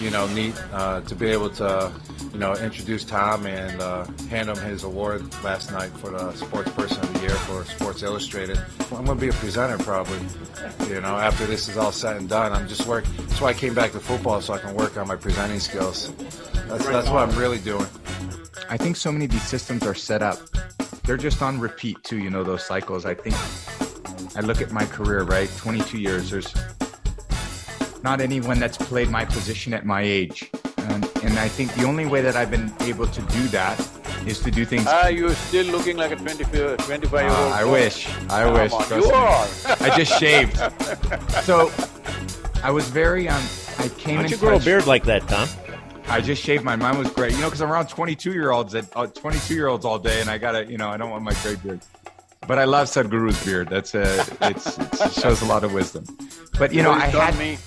you know, neat to be able to, you know, introduce Tom and hand him his award last night for the Sports Person of the Year for Sports Illustrated. Well, I'm going to be a presenter probably, you know, after this is all said and done. I'm just working. That's why I came back to football, so I can work on my presenting skills. That's what I'm really doing. I think so many of these systems are set up. They're just on repeat, too, you know, those cycles. I think I look at my career, right, 22 years. There's not anyone that's played my position at my age. And I think the only way that I've been able to do that is to do things. You're still looking like a 25-year-old. I wish. I wish. You are. I just shaved. So I was very I came in. Why don't you grow a beard like that, Tom? I just shaved mine. Mine was gray, you know, because I'm around 22-year-olds all day, and I gotta, you know, I don't want my gray beard. But I love Sadhguru's beard. That's it shows a lot of wisdom. But you know, I had me.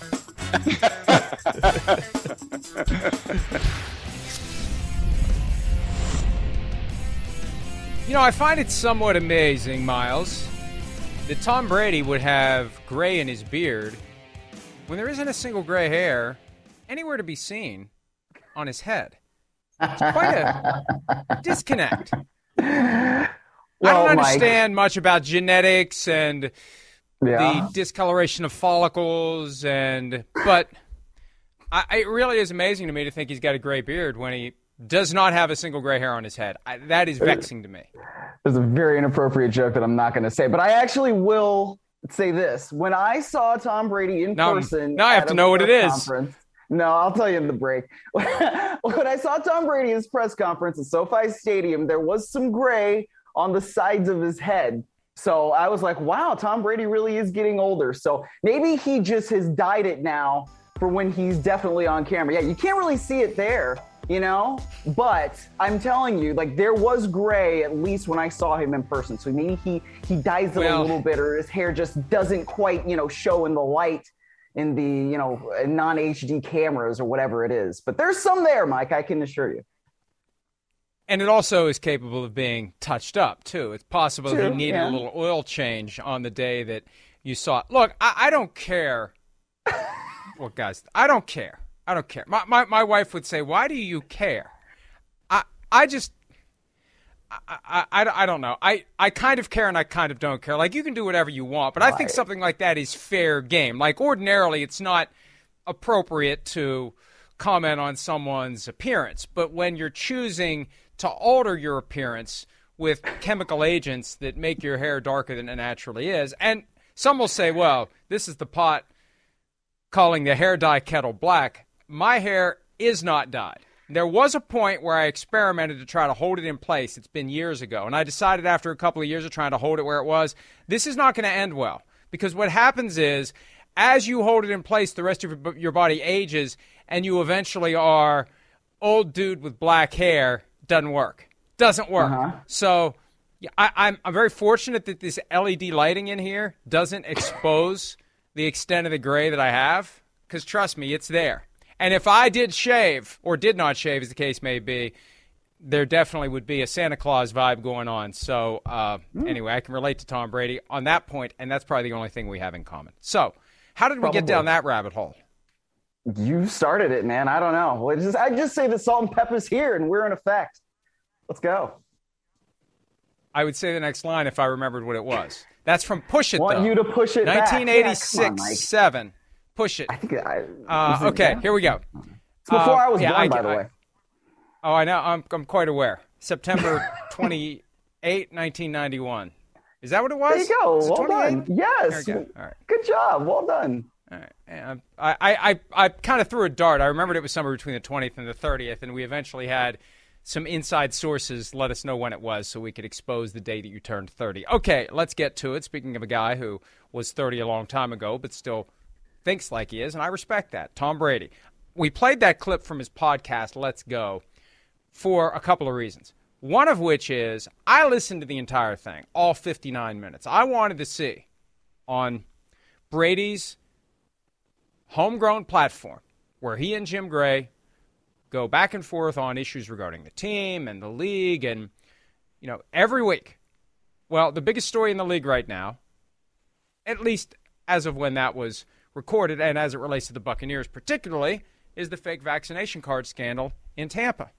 You know, I find it somewhat amazing, Miles, that Tom Brady would have gray in his beard when there isn't a single gray hair anywhere to be seen on his head. It's quite a disconnect. Well, I don't understand much about genetics and the discoloration of follicles, but it really is amazing to me to think he's got a gray beard when he does not have a single gray hair on his head. That is vexing to me. There's a very inappropriate joke that I'm not going to say, but I actually will say this. When I saw Tom Brady in person, now I have to know what it is. No, I'll tell you in the break. When I saw Tom Brady in his press conference at SoFi Stadium, there was some gray on the sides of his head. So I was like, wow, Tom Brady really is getting older. So maybe he just has dyed it now for when he's definitely on camera. Yeah, you can't really see it there, you know? But I'm telling you, like, there was gray, at least when I saw him in person. So maybe he dyes it a little bit, or his hair just doesn't quite, you know, show in the light, in the, you know, non-HD cameras or whatever it is. But there's some there, Mike, I can assure you. And it also is capable of being touched up, too. It's possible that he needed a little oil change on the day that you saw it. Look, I don't care. Well, guys, I don't care. My wife would say, why do you care? I don't know. I kind of care and I kind of don't care. Like, you can do whatever you want, but I think something like that is fair game. Like, ordinarily, it's not appropriate to comment on someone's appearance. But when you're choosing to alter your appearance with chemical agents that make your hair darker than it naturally is, and some will say, well, this is the pot calling the hair dye kettle black. My hair is not dyed. There was a point where I experimented to try to hold it in place. It's been years ago. And I decided after a couple of years of trying to hold it where it was, this is not going to end well. Because what happens is, as you hold it in place, the rest of your body ages, and you eventually are old dude with black hair. Doesn't work. Uh-huh. So yeah, I'm very fortunate that this LED lighting in here doesn't expose the extent of the gray that I have. Because trust me, it's there. And if I did shave, or did not shave, as the case may be, there definitely would be a Santa Claus vibe going on. So anyway, I can relate to Tom Brady on that point, and that's probably the only thing we have in common. So how did we get down that rabbit hole? You started it, man. I don't know. I just say the salt and pepper's here, and we're in effect. Let's go. I would say the next line if I remembered what it was. That's from Push It, Want you to push it 1986, back. Yeah, come on, Mike. 7. Push It. I think okay, here we go. It's before I was born, by the way. I know. I'm quite aware. September 28, 1991. Is that what it was? There you go. Well done. Yes. Go. All right. Good job. Well done. All right. I kind of threw a dart. I remembered it was somewhere between the 20th and the 30th, and we eventually had some inside sources let us know when it was so we could expose the day that you turned 30. Okay, let's get to it. Speaking of a guy who was 30 a long time ago but still thinks like he is, and I respect that. Tom Brady. We played that clip from his podcast, Let's Go, for a couple of reasons. One of which is I listened to the entire thing, all 59 minutes. I wanted to see on Brady's homegrown platform where he and Jim Gray go back and forth on issues regarding the team and the league and, you know, every week. Well, the biggest story in the league right now, at least as of when that was recorded and as it relates to the Buccaneers particularly, is the fake vaccination card scandal in Tampa.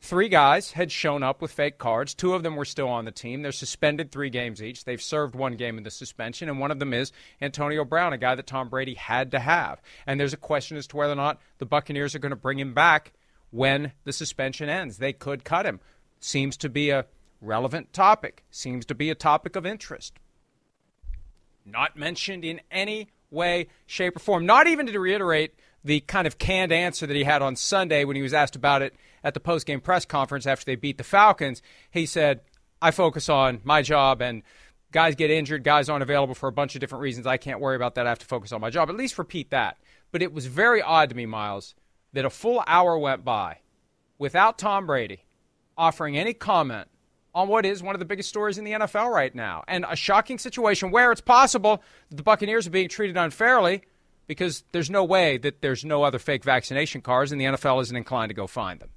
Three guys had shown up with fake cards. Two of them were still on the team. They're suspended 3 games each. They've served 1 game in the suspension, and one of them is Antonio Brown, a guy that Tom Brady had to have. And there's a question as to whether or not the Buccaneers are going to bring him back when the suspension ends. They could cut him. Seems to be a relevant topic. Seems to be a topic of interest. Not mentioned in any way, shape, or form. Not even to reiterate the kind of canned answer that he had on Sunday when he was asked about it at the post-game press conference after they beat the Falcons. He said, I focus on my job, and guys get injured, guys aren't available for a bunch of different reasons. I can't worry about that. I have to focus on my job. At least repeat that. But it was very odd to me, Miles, that a full hour went by without Tom Brady offering any comment on what is one of the biggest stories in the NFL right now, and a shocking situation where it's possible that the Buccaneers are being treated unfairly because there's no way that there's no other fake vaccination cards, and the NFL isn't inclined to go find them.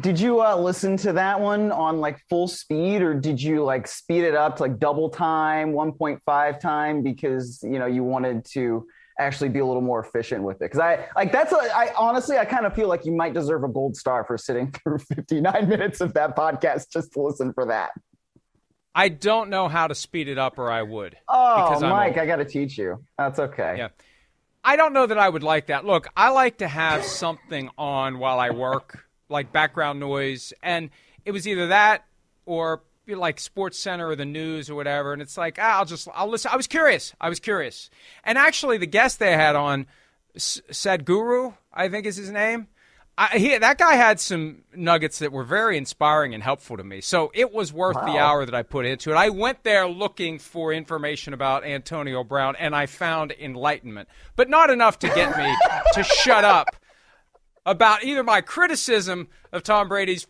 Did you listen to that one on like full speed, or did you like speed it up to like double time, 1.5 time, because you know you wanted to actually be a little more efficient with it? Because I honestly kind of feel like you might deserve a gold star for sitting through 59 minutes of that podcast just to listen for that. I don't know how to speed it up, or I would. Oh, Mike, I got to teach you. That's okay. Yeah, I don't know that I would like that. Look, I like to have something on while I work, like background noise, and it was either that or like Sports Center or the news or whatever, and it's like, I'll listen. I was curious. And actually, the guest they had on, Sadhguru, I think is his name, that guy had some nuggets that were very inspiring and helpful to me. So it was worth the hour that I put into it. I went there looking for information about Antonio Brown, and I found enlightenment, but not enough to get me to shut up about either my criticism of Tom Brady's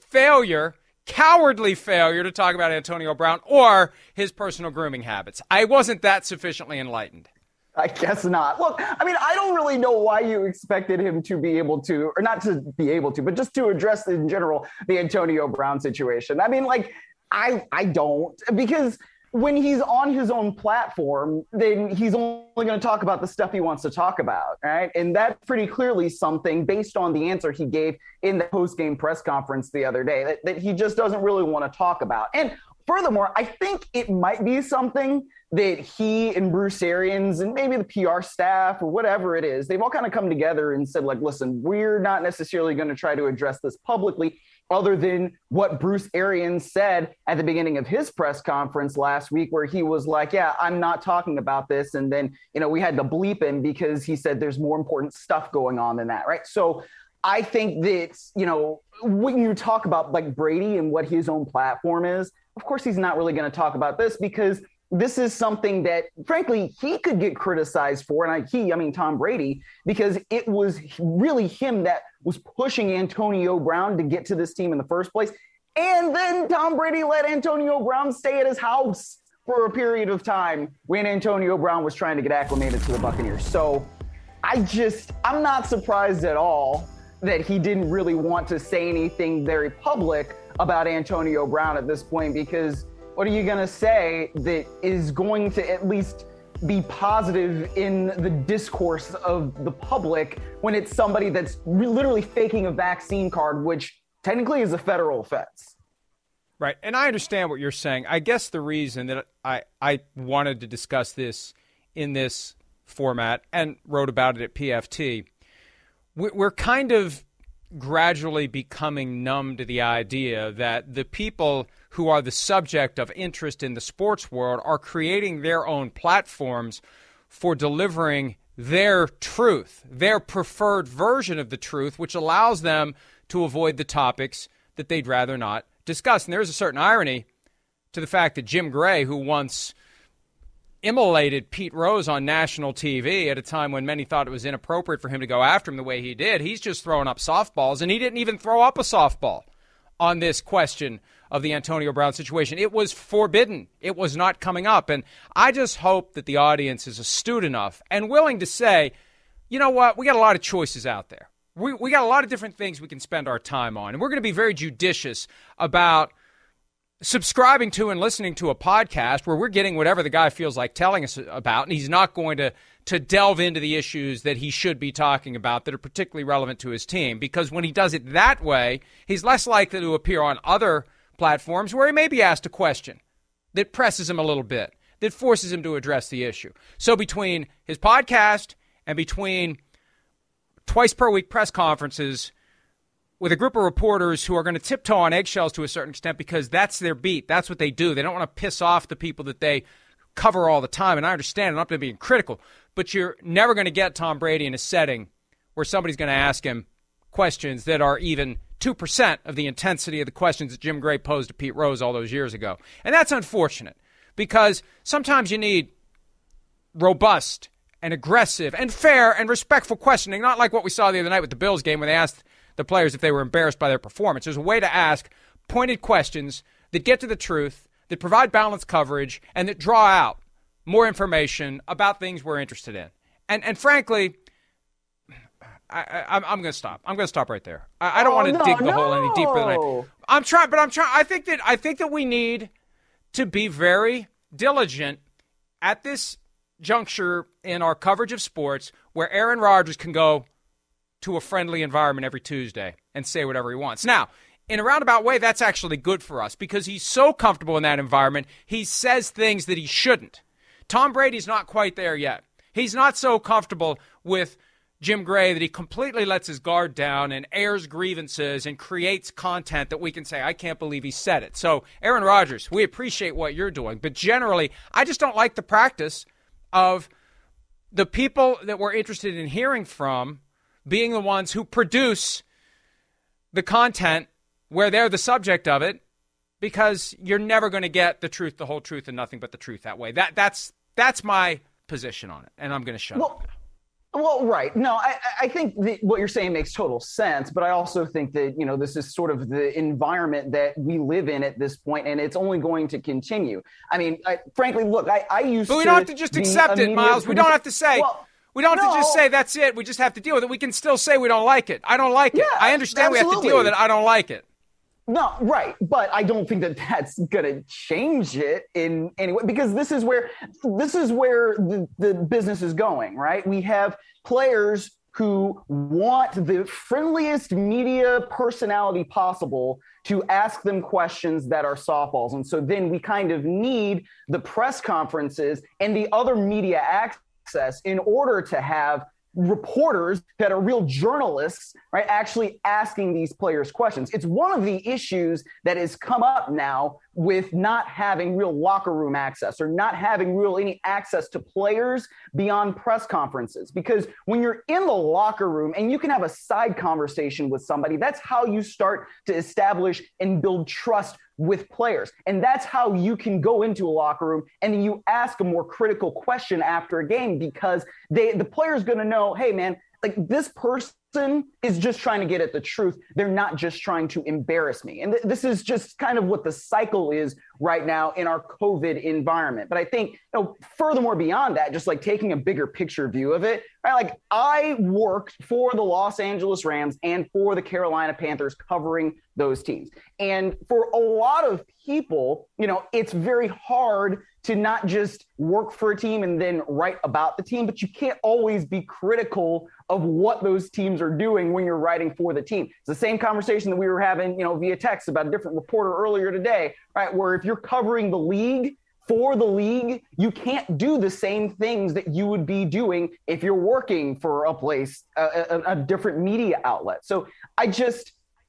cowardly failure to talk about Antonio Brown or his personal grooming habits. I wasn't that sufficiently enlightened. I guess not. Look, I mean, I don't really know why you expected him to be able to, or not to be able to, but just to address in general the Antonio Brown situation. I mean, like, I don't, because when he's on his own platform, then he's only going to talk about the stuff he wants to talk about, right? And that's pretty clearly something, based on the answer he gave in the post-game press conference the other day, that he just doesn't really want to talk about. And furthermore, I think it might be something that he and Bruce Arians and maybe the PR staff or whatever it is, they've all kind of come together and said, like, listen, we're not necessarily going to try to address this publicly, other than what Bruce Arians said at the beginning of his press conference last week, where he was like, yeah, I'm not talking about this. And then, you know, we had to bleep him because he said there's more important stuff going on than that, right? So I think that, you know, when you talk about like Brady and what his own platform is, of course he's not really going to talk about this, because this is something that, frankly, he could get criticized for. And I mean, Tom Brady, because it was really him that was pushing Antonio Brown to get to this team in the first place. And then Tom Brady let Antonio Brown stay at his house for a period of time when Antonio Brown was trying to get acclimated to the Buccaneers. So I'm not surprised at all that he didn't really want to say anything very public about Antonio Brown at this point, because what are you going to say that is going to at least be positive in the discourse of the public when it's somebody that's literally faking a vaccine card, which technically is a federal offense? Right. And I understand what you're saying. I guess the reason that I wanted to discuss this in this format and wrote about it at PFT, we're kind of gradually becoming numb to the idea that the people who are the subject of interest in the sports world are creating their own platforms for delivering their truth, their preferred version of the truth, which allows them to avoid the topics that they'd rather not discuss. And there's a certain irony to the fact that Jim Gray, who once immolated Pete Rose on national TV at a time when many thought it was inappropriate for him to go after him the way he did, he's just throwing up softballs, and he didn't even throw up a softball on this question of the Antonio Brown situation. It was forbidden. It was not coming up. And I just hope that the audience is astute enough and willing to say, you know what, we got a lot of choices out there. We got a lot of different things we can spend our time on, and we're going to be very judicious about subscribing to and listening to a podcast where we're getting whatever the guy feels like telling us about, and he's not going to to delve into the issues that he should be talking about that are particularly relevant to his team, because when he does it that way, he's less likely to appear on other platforms where he may be asked a question that presses him a little bit, that forces him to address the issue. So between his podcast and between twice-per-week press conferences with a group of reporters who are going to tiptoe on eggshells to a certain extent because that's their beat, that's what they do. They don't want to piss off the people that they cover all the time, and I understand I'm not going to be critical, but you're never going to get Tom Brady in a setting where somebody's going to ask him questions that are even 2% of the intensity of the questions that Jim Gray posed to Pete Rose all those years ago. And that's unfortunate because sometimes you need robust and aggressive and fair and respectful questioning, not like what we saw the other night with the Bills game when they asked the players if they were embarrassed by their performance. There's a way to ask pointed questions that get to the truth, that provide balanced coverage, and that draw out more information about things we're interested in. And frankly, I'm going to stop. I'm going to stop right there. I don't want to dig the hole any deeper than I'm trying. I think that we need to be very diligent at this juncture in our coverage of sports where Aaron Rodgers can go to a friendly environment every Tuesday and say whatever he wants. Now, in a roundabout way, that's actually good for us because he's so comfortable in that environment, he says things that he shouldn't. Tom Brady's not quite there yet. He's not so comfortable with Jim Gray that he completely lets his guard down and airs grievances and creates content that we can say, I can't believe he said it. So, Aaron Rodgers, we appreciate what you're doing, but generally, I just don't like the practice of the people that we're interested in hearing from being the ones who produce the content where they're the subject of it, because you're never going to get the truth, the whole truth, and nothing but the truth that way. That's my position on it, and I'm going to shut up. Well, right. No, I think what you're saying makes total sense, but I also think that, you know, this is sort of the environment that we live in at this point, and it's only going to continue. I mean, frankly, look, I used to... But we don't have to just accept it, Miles. We don't have to say... Well, we don't have to just say that's it. We just have to deal with it. We can still say we don't like it. I don't like it. Yeah, I understand absolutely. We have to deal with it. I don't like it. No, right. But I don't think that that's going to change it in any way, because this is where the business is going, right? We have players who want the friendliest media personality possible to ask them questions that are softballs. And so then we kind of need the press conferences and the other media access in order to have reporters that are real journalists, right, actually asking these players questions. It's one of the issues that has come up now with not having real locker room access or not having real any access to players beyond press conferences. Because when you're in the locker room and you can have a side conversation with somebody, that's how you start to establish and build trust with players. And that's how you can go into a locker room and then you ask a more critical question after a game, because the player's going to know, hey, man, like this person is just trying to get at the truth. They're not just trying to embarrass me. And this is just kind of what the cycle is right now in our COVID environment. But I think, you know, furthermore, beyond that, just like taking a bigger picture view of it, right? Like I worked for the Los Angeles Rams and for the Carolina Panthers covering those teams. And for a lot of people, you know, it's very hard to not just work for a team and then write about the team, but you can't always be critical of what those teams are doing when you're writing for the team. It's the same conversation that we were having, you know, via text about a different reporter earlier today, right? Where if you're covering the league for the league, you can't do the same things that you would be doing if you're working for a place, a different media outlet. So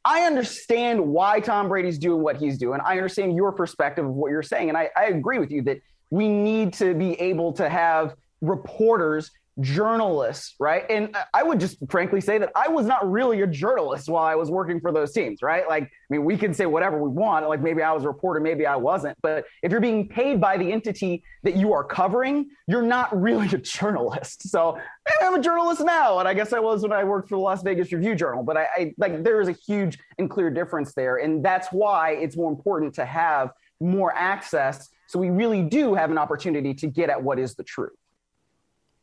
I understand why Tom Brady's doing what he's doing. I understand your perspective of what you're saying. And I agree with you that we need to be able to have reporters, journalists, right? And I would just frankly say that I was not really a journalist while I was working for those teams, right? Like, I mean, we can say whatever we want. Like maybe I was a reporter, maybe I wasn't. But if you're being paid by the entity that you are covering, you're not really a journalist. So I'm a journalist now, and I guess I was when I worked for the Las Vegas Review-Journal. But I like there is a huge and clear difference there, and that's why it's more important to have more access so we really do have an opportunity to get at what is the truth.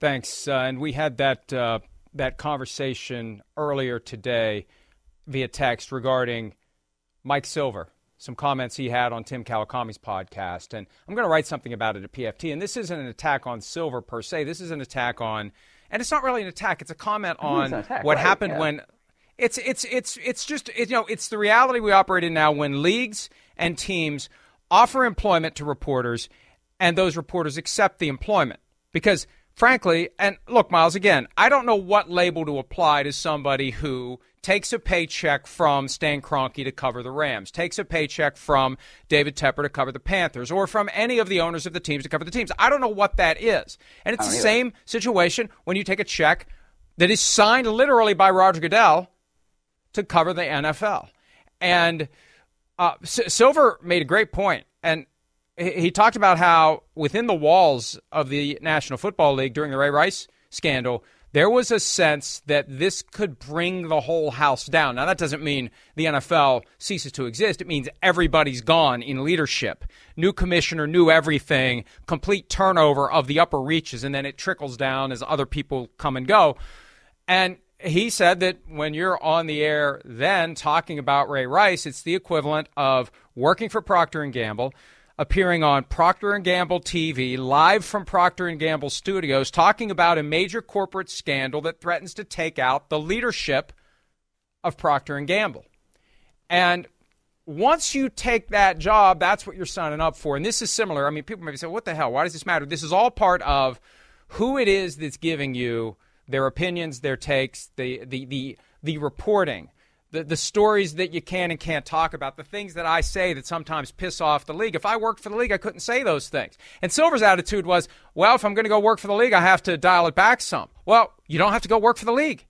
Thanks, and we had that conversation earlier today via text regarding Mike Silver some comments he had on Tim Kawakami's podcast, and I'm going to write something about it at PFT. And this isn't an attack on silver per se. This is an attack on, and it's not really an attack. It's a comment on what happened when. It's just it's the reality we operate in now when leagues and teams offer employment to reporters, and those reporters accept the employment because, frankly, and look, Miles, again, I don't know what label to apply to somebody who takes a paycheck from Stan Kroenke to cover the Rams, takes a paycheck from David Tepper to cover the Panthers, or from any of the owners of the teams to cover the teams. I don't know what that is. And it's the same situation when you take a check that is signed literally by Roger Goodell to cover the NFL. And Silver made a great point, and he talked about how within the walls of the National Football League during the Ray Rice scandal, there was a sense that this could bring the whole house down. Now, that doesn't mean the NFL ceases to exist. It means everybody's gone in leadership. New commissioner, new everything, complete turnover of the upper reaches, and then it trickles down as other people come and go. And he said that when you're on the air then talking about Ray Rice, it's the equivalent of working for Procter & Gamble, appearing on Procter & Gamble TV, live from Procter & Gamble studios, talking about a major corporate scandal that threatens to take out the leadership of Procter & Gamble. And once you take that job, that's what you're signing up for. And this is similar. I mean, people may say, what the hell? Why does this matter? This is all part of who it is that's giving you their opinions, their takes, the reporting. The stories that you can and can't talk about, the things that I say that sometimes piss off the league. If I worked for the league, I couldn't say those things. And Silver's attitude was, well, if I'm going to go work for the league, I have to dial it back some. Well, you don't have to go work for the league.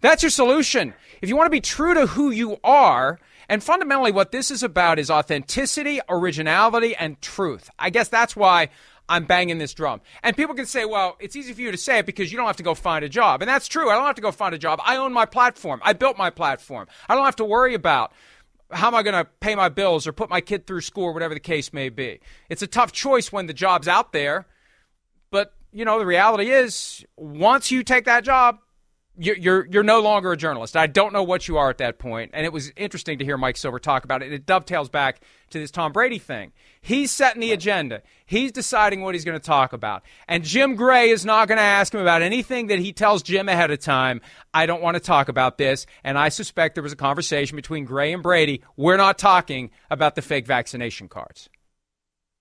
That's your solution. If you want to be true to who you are, and fundamentally what this is about is authenticity, originality, and truth. I guess that's why I'm banging this drum. And people can say, well, it's easy for you to say it because you don't have to go find a job. And that's true. I don't have to go find a job. I own my platform. I built my platform. I don't have to worry about how am I going to pay my bills or put my kid through school or whatever the case may be. It's a tough choice when the job's out there. But, you know, the reality is once you take that job, you're no longer a journalist. I don't know what you are at that point. And it was interesting to hear Mike Silver talk about it. It dovetails back to this Tom Brady thing. He's setting the agenda. He's deciding what he's going to talk about. And Jim Gray is not going to ask him about anything that he tells Jim ahead of time. I don't want to talk about this. And I suspect there was a conversation between Gray and Brady. We're not talking about the fake vaccination cards.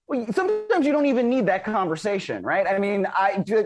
Well, sometimes you don't even need that conversation, right? I mean,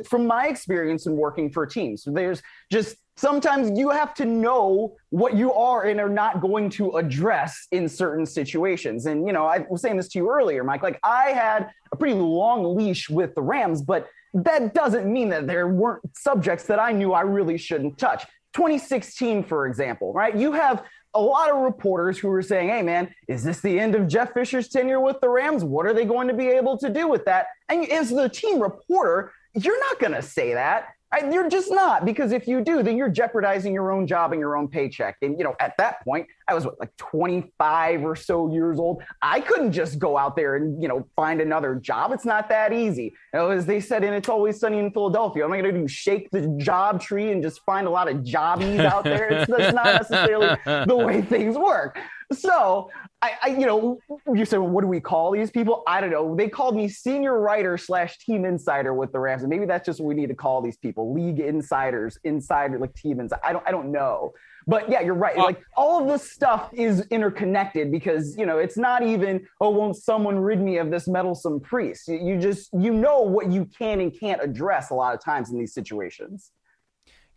from my experience in working for teams, there's just sometimes you have to know what you are and are not going to address in certain situations. And, you know, I was saying this to you earlier, Mike, like I had a pretty long leash with the Rams, but that doesn't mean that there weren't subjects that I knew I really shouldn't touch. 2016, for example, right? You have a lot of reporters who were saying, hey, man, is this the end of Jeff Fisher's tenure with the Rams? What are they going to be able to do with that? And as the team reporter, you're not going to say that. You're just not, because if you do, then you're jeopardizing your own job and your own paycheck. And, you know, at that point, I was like 25 or so years old. I couldn't just go out there and, you know, find another job. It's not that easy. You know, as they said, and It's Always Sunny in Philadelphia. I'm not going to do shake the job tree and just find a lot of jobbies out there. That's not necessarily the way things work. So I you know, you said, well, what do we call these people? I don't know. They called me senior writer / team insider with the Rams. And maybe that's just what we need to call these people, league insiders, insider, like team insider. I don't know. But yeah, you're right. Like all of this stuff is interconnected because, you know, it's not even, oh, won't someone rid me of this meddlesome priest? You just, you know what you can and can't address a lot of times in these situations.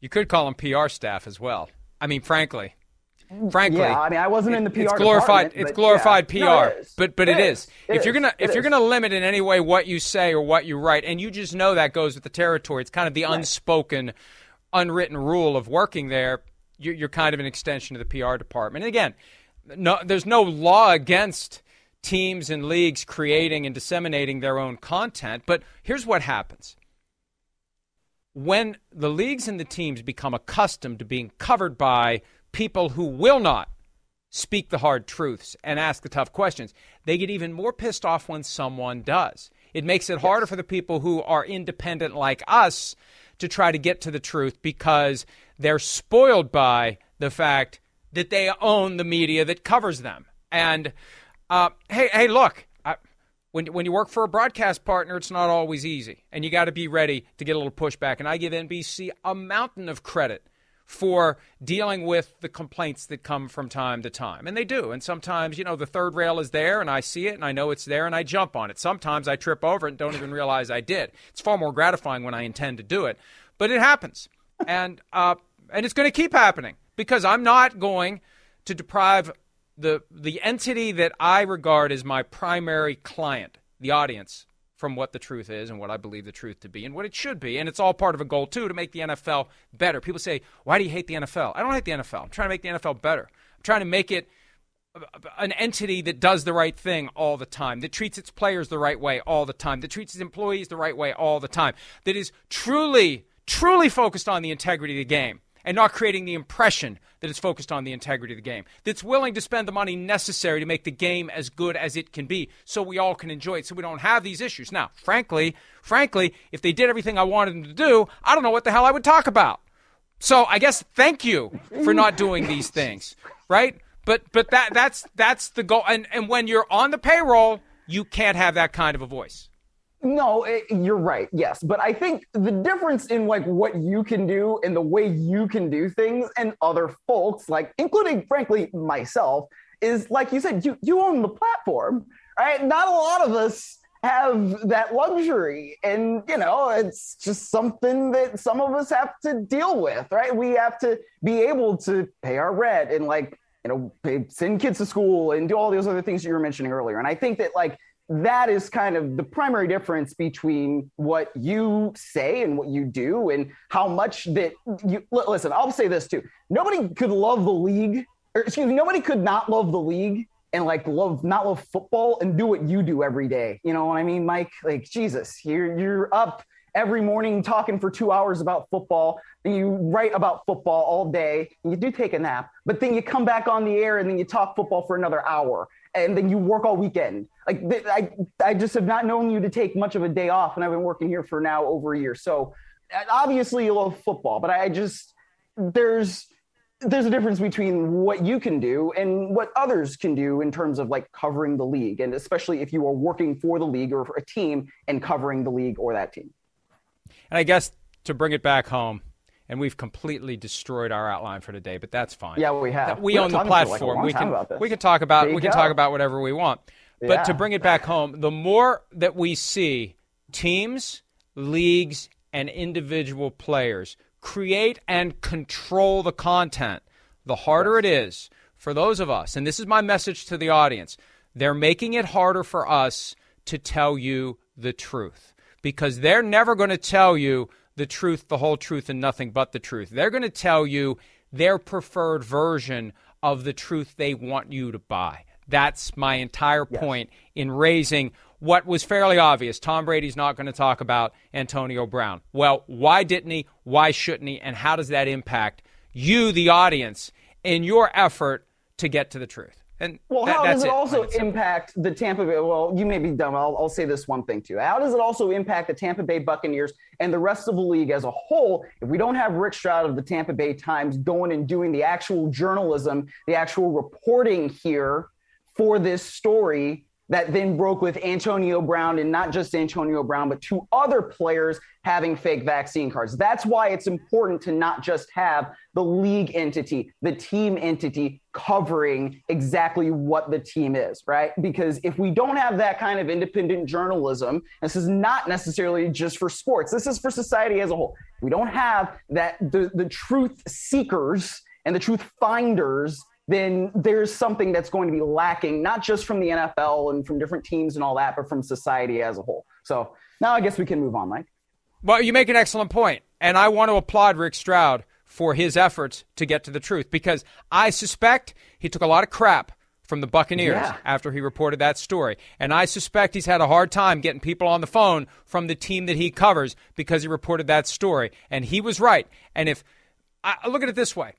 You could call them PR staff as well. I mean, frankly, yeah, I mean, I wasn't in the PR. It's glorified PR, no, it is. but it is. If you're gonna limit in any way what you say or what you write, and you just know that goes with the territory. It's kind of the unspoken, unwritten rule of working there. You're kind of an extension of the PR department. And again, there's no law against teams and leagues creating and disseminating their own content. But here's what happens. When the leagues and the teams become accustomed to being covered by people who will not speak the hard truths and ask the tough questions, they get even more pissed off when someone does. It makes it harder for the people who are independent like us to try to get to the truth because they're spoiled by the fact that they own the media that covers them. And Hey, look, when you work for a broadcast partner, it's not always easy, and you got to be ready to get a little pushback. And I give NBC a mountain of credit for dealing with the complaints that come from time to time. And they do. And sometimes, you know, the third rail is there, and I see it, and I know it's there, and I jump on it. Sometimes I trip over it and don't even realize I did. It's far more gratifying when I intend to do it. But it happens. And it's going to keep happening because I'm not going to deprive the entity that I regard as my primary client, the audience, from what the truth is and what I believe the truth to be and what it should be. And it's all part of a goal, too, to make the NFL better. People say, why do you hate the NFL? I don't hate the NFL. I'm trying to make the NFL better. I'm trying to make it an entity that does the right thing all the time, that treats its players the right way all the time, that treats its employees the right way all the time, that is truly, truly focused on the integrity of the game and not creating the impression that it's focused on the integrity of the game, that's willing to spend the money necessary to make the game as good as it can be so we all can enjoy it, so we don't have these issues. Now, frankly, if they did everything I wanted them to do, I don't know what the hell I would talk about. So I guess thank you for not doing these things, right? But that's the goal. And when you're on the payroll, you can't have that kind of a voice. No, you're right. Yes. But I think the difference in like what you can do and the way you can do things and other folks, like including, frankly, myself, is like you said, you own the platform, right? Not a lot of us have that luxury. And, you know, it's just something that some of us have to deal with, right? We have to be able to pay our rent and like, you know, send kids to school and do all those other things you were mentioning earlier. And I think that like, that is kind of the primary difference between what you say and what you do and how much that you listen. I'll say this too. Nobody could love the league nobody could not love the league and like not love football and do what you do every day. You know what I mean, Mike? Like Jesus, you're up every morning talking for 2 hours about football. And you write about football all day and you do take a nap, but then you come back on the air and then you talk football for another hour. And then you work all weekend. Like I just have not known you to take much of a day off, and I've been working here for now over a year. So obviously you love football, but I just there's a difference between what you can do and what others can do in terms of like covering the league, and especially if you are working for the league or for a team and covering the league or that team. And I guess to bring it back home, and we've completely destroyed our outline for today, but that's fine. Yeah, we have. We own the platform. Like we can talk about whatever we want. Yeah. But to bring it back home, the more that we see teams, leagues, and individual players create and control the content, the harder it is for those of us. And this is my message to the audience. They're making it harder for us to tell you the truth because they're never going to tell you the truth, the whole truth, and nothing but the truth. They're going to tell you their preferred version of the truth they want you to buy. That's my entire point in raising what was fairly obvious. Tom Brady's not going to talk about Antonio Brown. Well, why didn't he? Why shouldn't he? And how does that impact you, the audience, in your effort to get to the truth? And well, how does it also impact the Tampa Bay? Well, you may be dumb. I'll say this one thing, too. How does it also impact the Tampa Bay Buccaneers and the rest of the league as a whole if we don't have Rick Stroud of the Tampa Bay Times going and doing the actual journalism, the actual reporting here for this story that then broke with Antonio Brown, and not just Antonio Brown, but two other players having fake vaccine cards? That's why it's important to not just have the league entity, the team entity covering exactly what the team is, right? Because if we don't have that kind of independent journalism, this is not necessarily just for sports, this is for society as a whole. We don't have that the truth seekers and the truth finders, then there's something that's going to be lacking, not just from the NFL and from different teams and all that, but from society as a whole. So now I guess we can move on, Mike. Well, you make an excellent point, and I want to applaud Rick Stroud for his efforts to get to the truth, because I suspect he took a lot of crap from the Buccaneers after he reported that story. And I suspect he's had a hard time getting people on the phone from the team that he covers because he reported that story. And he was right. And if I look at it this way,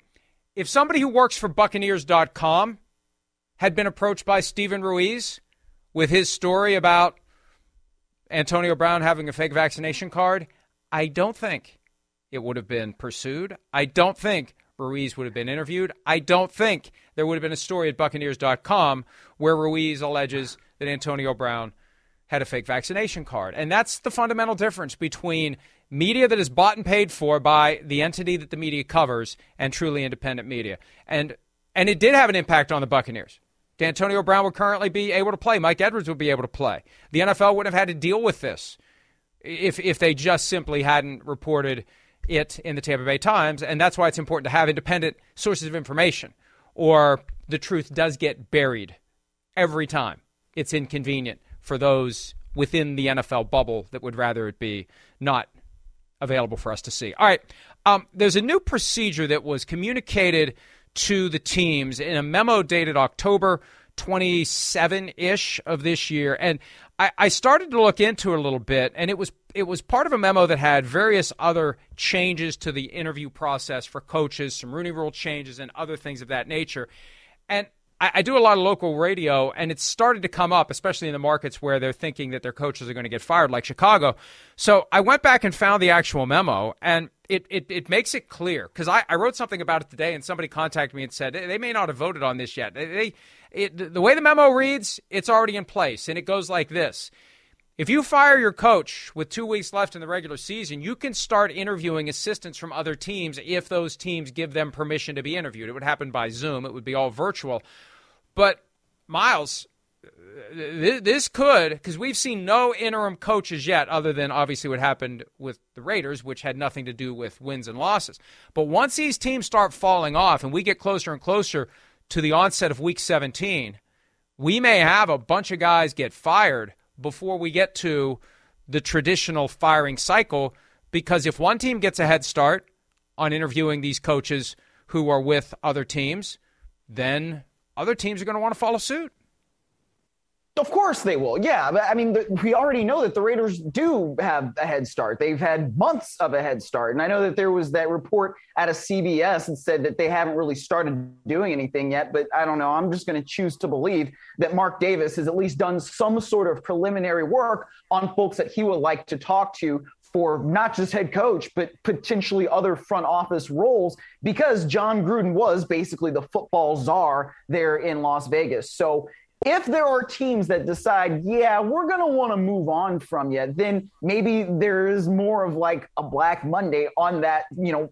if somebody who works for Buccaneers.com had been approached by Steven Ruiz with his story about Antonio Brown having a fake vaccination card, I don't think it would have been pursued. I don't think Ruiz would have been interviewed. I don't think there would have been a story at Buccaneers.com where Ruiz alleges that Antonio Brown had a fake vaccination card. And that's the fundamental difference between media that is bought and paid for by the entity that the media covers and truly independent media. And it did have an impact on the Buccaneers. D'Antonio Brown would currently be able to play. Mike Edwards would be able to play. The NFL would have had to deal with this if they just simply hadn't reported it in the Tampa Bay Times. And that's why it's important to have independent sources of information, or the truth does get buried every time. It's inconvenient for those within the NFL bubble that would rather it be not available for us to see. All right, there's a new procedure that was communicated to the teams in a memo dated October 27-ish of this year. And I started to look into it a little bit, and it was part of a memo that had various other changes to the interview process for coaches, some Rooney Rule changes, and other things of that nature. And I do a lot of local radio, and it's started to come up, especially in the markets where they're thinking that their coaches are going to get fired, like Chicago. So I went back and found the actual memo, and it makes it clear, because I wrote something about it today, and somebody contacted me and said they may not have voted on this yet. The way the memo reads, it's already in place, and it goes like this. If you fire your coach with 2 weeks left in the regular season, you can start interviewing assistants from other teams if those teams give them permission to be interviewed. It would happen by Zoom. It would be all virtual. But, Miles, this could, because we've seen no interim coaches yet, other than obviously what happened with the Raiders, which had nothing to do with wins and losses. But once these teams start falling off and we get closer and closer to the onset of Week 17, we may have a bunch of guys get fired before we get to the traditional firing cycle, because if one team gets a head start on interviewing these coaches who are with other teams, then other teams are going to want to follow suit. Of course they will. Yeah, but I mean, we already know that the Raiders do have a head start. They've had months of a head start. And I know that there was that report out of CBS that said that they haven't really started doing anything yet, but I don't know. I'm just going to choose to believe that Mark Davis has at least done some sort of preliminary work on folks that he would like to talk to for not just head coach, but potentially other front office roles, because John Gruden was basically the football czar there in Las Vegas. So if there are teams that decide, yeah, we're going to want to move on from you, then maybe there is more of like a Black Monday on that,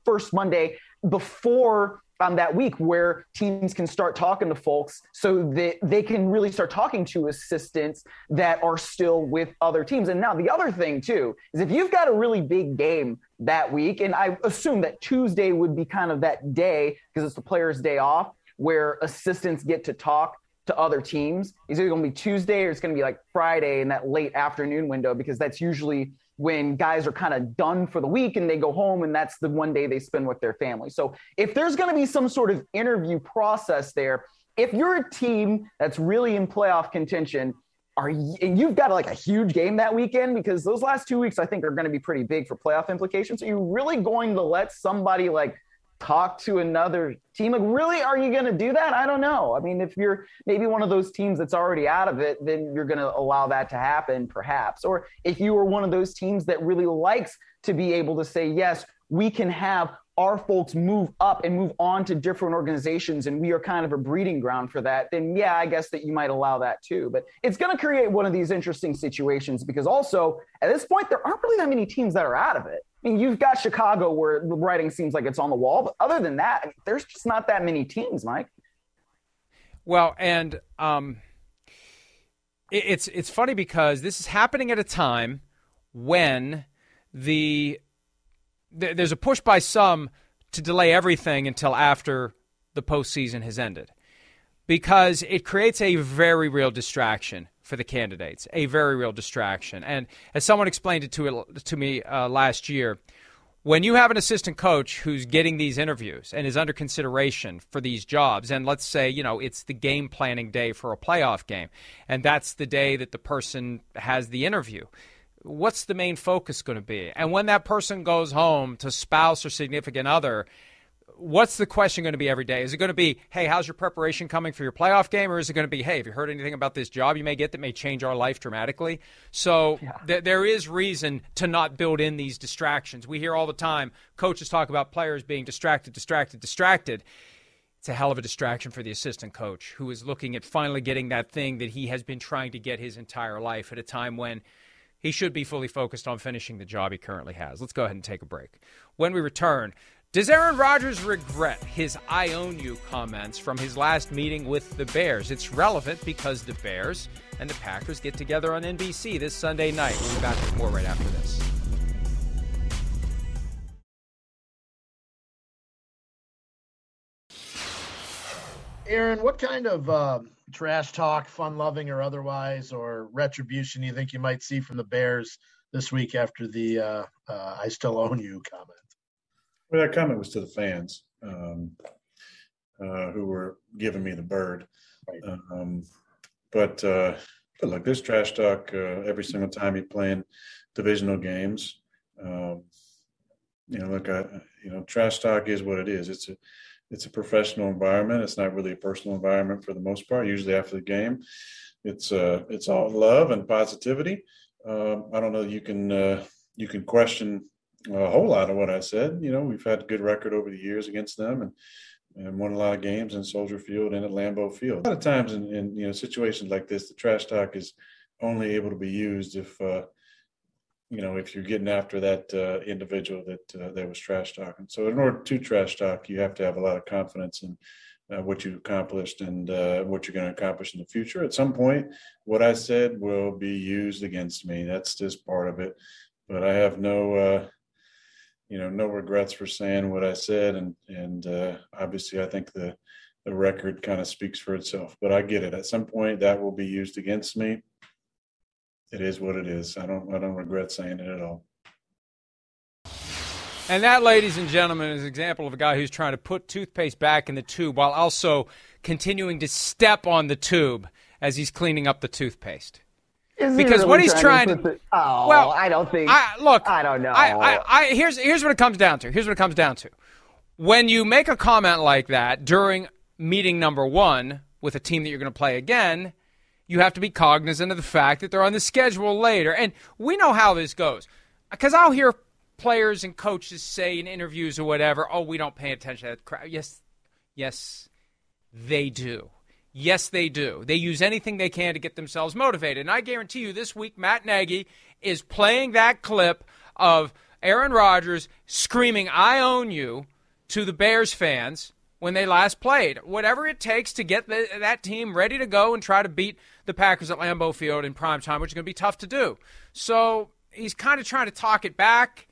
first Monday before that week, where teams can start talking to folks so that they can really start talking to assistants that are still with other teams. And now the other thing too is, if you've got a really big game that week, and I assume that Tuesday would be kind of that day because it's the players' day off where assistants get to talk to other teams. It's either going to be Tuesday or it's going to be like Friday in that late afternoon window, because that's usually when guys are kind of done for the week and they go home, and that's the one day they spend with their family. So if there's going to be some sort of interview process there, if you're a team that's really in playoff contention, and you've got like a huge game that weekend, because those last 2 weeks I think are going to be pretty big for playoff implications. Are you really going to let somebody like talk to another team? Like, really, are you going to do that? I don't know. I mean, if you're maybe one of those teams that's already out of it, then you're going to allow that to happen, perhaps. Or if you are one of those teams that really likes to be able to say, yes, we can have our folks move up and move on to different organizations, and we are kind of a breeding ground for that, then yeah, I guess that you might allow that too. But it's going to create one of these interesting situations, because also at this point, there aren't really that many teams that are out of it. I mean, you've got Chicago where the writing seems like it's on the wall, but other than that, I mean, there's just not that many teams, Mike. Well, and it's funny because this is happening at a time when there's a push by some to delay everything until after the postseason has ended, because it creates a very real distraction for the candidates, a very real distraction. And as someone explained it to me last year, when you have an assistant coach who's getting these interviews and is under consideration for these jobs, and let's say, it's the game planning day for a playoff game, and that's the day that the person has the interview, what's the main focus going to be? And when that person goes home to spouse or significant other, what's the question going to be every day? Is it going to be, hey, how's your preparation coming for your playoff game? Or is it going to be, hey, have you heard anything about this job you may get that may change our life dramatically? So there is reason to not build in these distractions. We hear all the time coaches talk about players being distracted. It's a hell of a distraction for the assistant coach who is looking at finally getting that thing that he has been trying to get his entire life at a time when he should be fully focused on finishing the job he currently has. Let's go ahead and take a break. When we return, does Aaron Rodgers regret his "I own you" comments from his last meeting with the Bears? It's relevant because the Bears and the Packers get together on NBC this Sunday night. We'll be back with more right after this. Aaron, what kind of trash talk, fun-loving or otherwise, or retribution do you think you might see from the Bears this week after the "I still own you" comment? Well, that comment was to the fans who were giving me the bird. Right. But look, there's trash talk every single time you're playing divisional games. Trash talk is what it is. It's a professional environment. It's not really a personal environment for the most part. Usually after the game, it's all love and positivity. I don't know that you can question a whole lot of what I said. You know, we've had a good record over the years against them and won a lot of games in Soldier Field and at Lambeau Field. A lot of times in situations like this, the trash talk is only able to be used if you're getting after that individual that was trash talking. So in order to trash talk, you have to have a lot of confidence in what you accomplished and what you're going to accomplish in the future. At some point, what I said will be used against me. That's just part of it. But I have no regrets for saying what I said. And obviously I think the record kind of speaks for itself, but I get it. At some point that will be used against me. It is what it is. I don't regret saying it at all. And that, ladies and gentlemen, is an example of a guy who's trying to put toothpaste back in the tube while also continuing to step on the tube as he's cleaning up the toothpaste. Is because really what he's trying to oh, well, I don't think. I don't know. Here's what it comes down to. When you make a comment like that during meeting number one with a team that you're going to play again, you have to be cognizant of the fact that they're on the schedule later. And we know how this goes. Because I'll hear players and coaches say in interviews or whatever, oh, we don't pay attention to that crowd. Yes, they do. Yes, they do. They use anything they can to get themselves motivated. And I guarantee you this week Matt Nagy is playing that clip of Aaron Rodgers screaming, "I own you," to the Bears fans when they last played, whatever it takes to get that team ready to go and try to beat the Packers at Lambeau Field in primetime, which is going to be tough to do. So he's kind of trying to talk it back,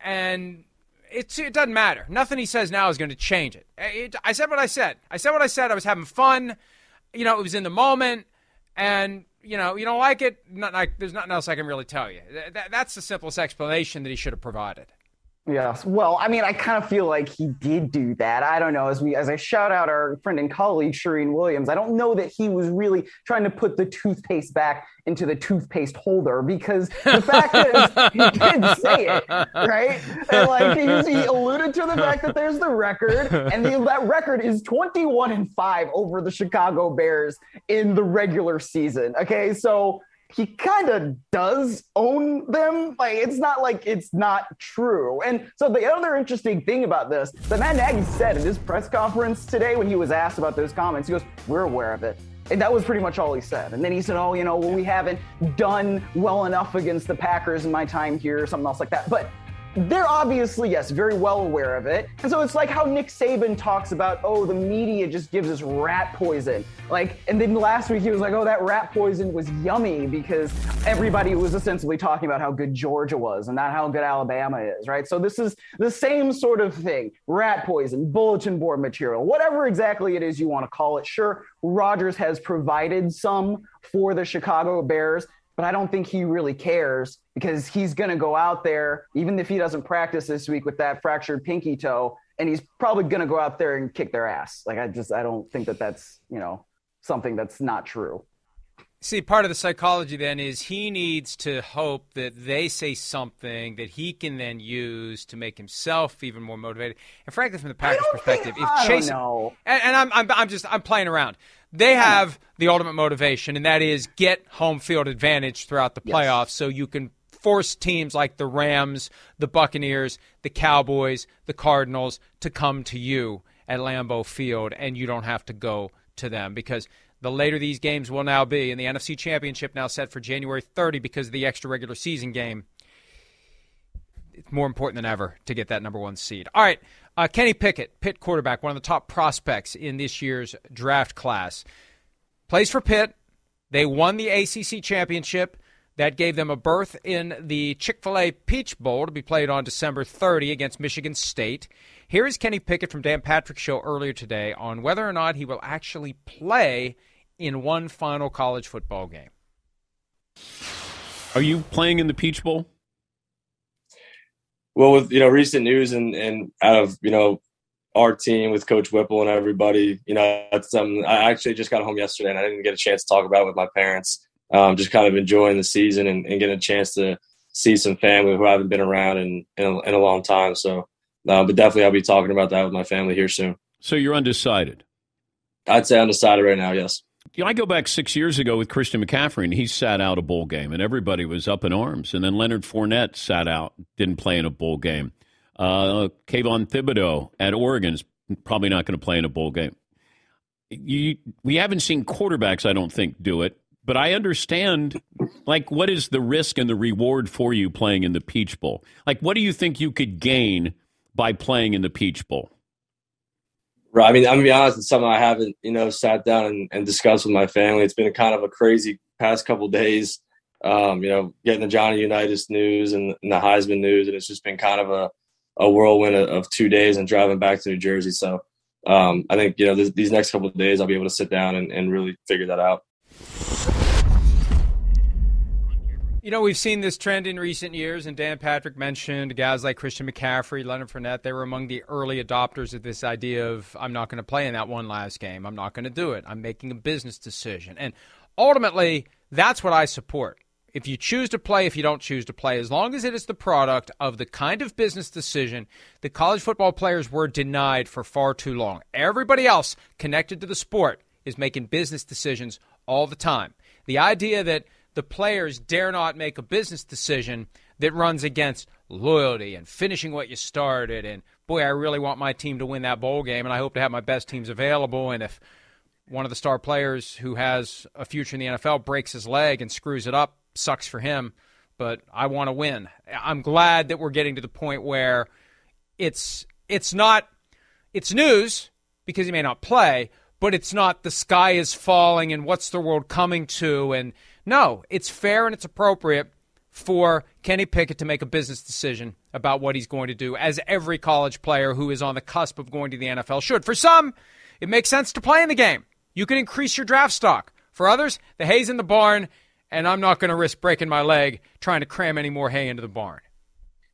and it doesn't matter. Nothing he says now is going to change it. I said what I said. I was having fun. You know, it was in the moment, and, you know, you don't like it. There's nothing else I can really tell you. That's the simplest explanation that he should have provided. Yes. Well, I mean, I kind of feel like he did do that. I don't know. As I shout out our friend and colleague, Shereen Williams, I don't know that he was really trying to put the toothpaste back into the toothpaste holder, because the fact is he did say it, right? And like he alluded to the fact that there's the record, and that record is 21-5 over the Chicago Bears in the regular season. Okay. So he kind of does own them. Like, it's not like it's not true. And so the other interesting thing about this, that Matt Nagy said in his press conference today when he was asked about those comments, he goes, "We're aware of it." And that was pretty much all he said. And then he said, "Oh, you know, well, we haven't done well enough against the Packers in my time here," or something else like that. But they're obviously, yes, very well aware of it. And so it's like how Nick Saban talks about, oh, the media just gives us rat poison. Like, and then last week he was like, oh, that rat poison was yummy because everybody was ostensibly talking about how good Georgia was and not how good Alabama is, right? So this is the same sort of thing. Rat poison, bulletin board material, whatever exactly it is you want to call it. Sure, Rodgers has provided some for the Chicago Bears, but I don't think he really cares, because he's going to go out there, even if he doesn't practice this week with that fractured pinky toe, and he's probably going to go out there and kick their ass. Like, I don't think that's something that's not true. See, part of the psychology then is he needs to hope that they say something that he can then use to make himself even more motivated. And frankly, from the Packers' perspective, if Chase and I'm playing around. They have the ultimate motivation, and that is get home field advantage throughout the playoffs, so you can force teams like the Rams, the Buccaneers, the Cowboys, the Cardinals to come to you at Lambeau Field, and you don't have to go to them because. The later these games will now be, and the NFC Championship now set for January 30 because of the extra regular season game. It's more important than ever to get that number one seed. All right, Kenny Pickett, Pitt quarterback, one of the top prospects in this year's draft class. Plays for Pitt. They won the ACC Championship. That gave them a berth in the Chick-fil-A Peach Bowl to be played on December 30 against Michigan State. Here is Kenny Pickett from Dan Patrick's show earlier today on whether or not he will actually play in one final college football game. Are you playing in the Peach Bowl? Well, with recent news and out of our team with Coach Whipple and everybody, that's something I actually just got home yesterday and I didn't get a chance to talk about it with my parents. Just kind of enjoying the season and getting a chance to see some family who I haven't been around in a long time. So, but definitely I'll be talking about that with my family here soon. So you're undecided. I'd say undecided right now, yes. I go back 6 years ago with Christian McCaffrey, and he sat out a bowl game, and everybody was up in arms. And then Leonard Fournette sat out, didn't play in a bowl game. Kayvon Thibodeau at Oregon is probably not going to play in a bowl game. We haven't seen quarterbacks, I don't think, do it. But I understand, what is the risk and the reward for you playing in the Peach Bowl? What do you think you could gain by playing in the Peach Bowl? Right. I mean, I'm going to be honest, it's something I haven't, sat down and discussed with my family. It's been kind of a crazy past couple of days, getting the Johnny Unitas news and the Heisman news. And it's just been kind of a whirlwind of 2 days and driving back to New Jersey. So I think, these next couple of days I'll be able to sit down and really figure that out. We've seen this trend in recent years, and Dan Patrick mentioned guys like Christian McCaffrey, Leonard Fournette. They were among the early adopters of this idea of, I'm not going to play in that one last game. I'm not going to do it. I'm making a business decision. And ultimately, that's what I support. If you choose to play, if you don't choose to play, as long as it is the product of the kind of business decision that college football players were denied for far too long. Everybody else connected to the sport is making business decisions all the time. The idea that the players dare not make a business decision that runs against loyalty and finishing what you started. And, boy, I really want my team to win that bowl game, and I hope to have my best teams available. And if one of the star players who has a future in the NFL breaks his leg and screws it up, sucks for him, but I want to win. I'm glad that we're getting to the point where it's news because he may not play, but it's not the sky is falling and what's the world coming to. And no, it's fair and it's appropriate for Kenny Pickett to make a business decision about what he's going to do, as every college player who is on the cusp of going to the NFL should. For some, it makes sense to play in the game. You can increase your draft stock. For others, the hay's in the barn, and I'm not going to risk breaking my leg trying to cram any more hay into the barn.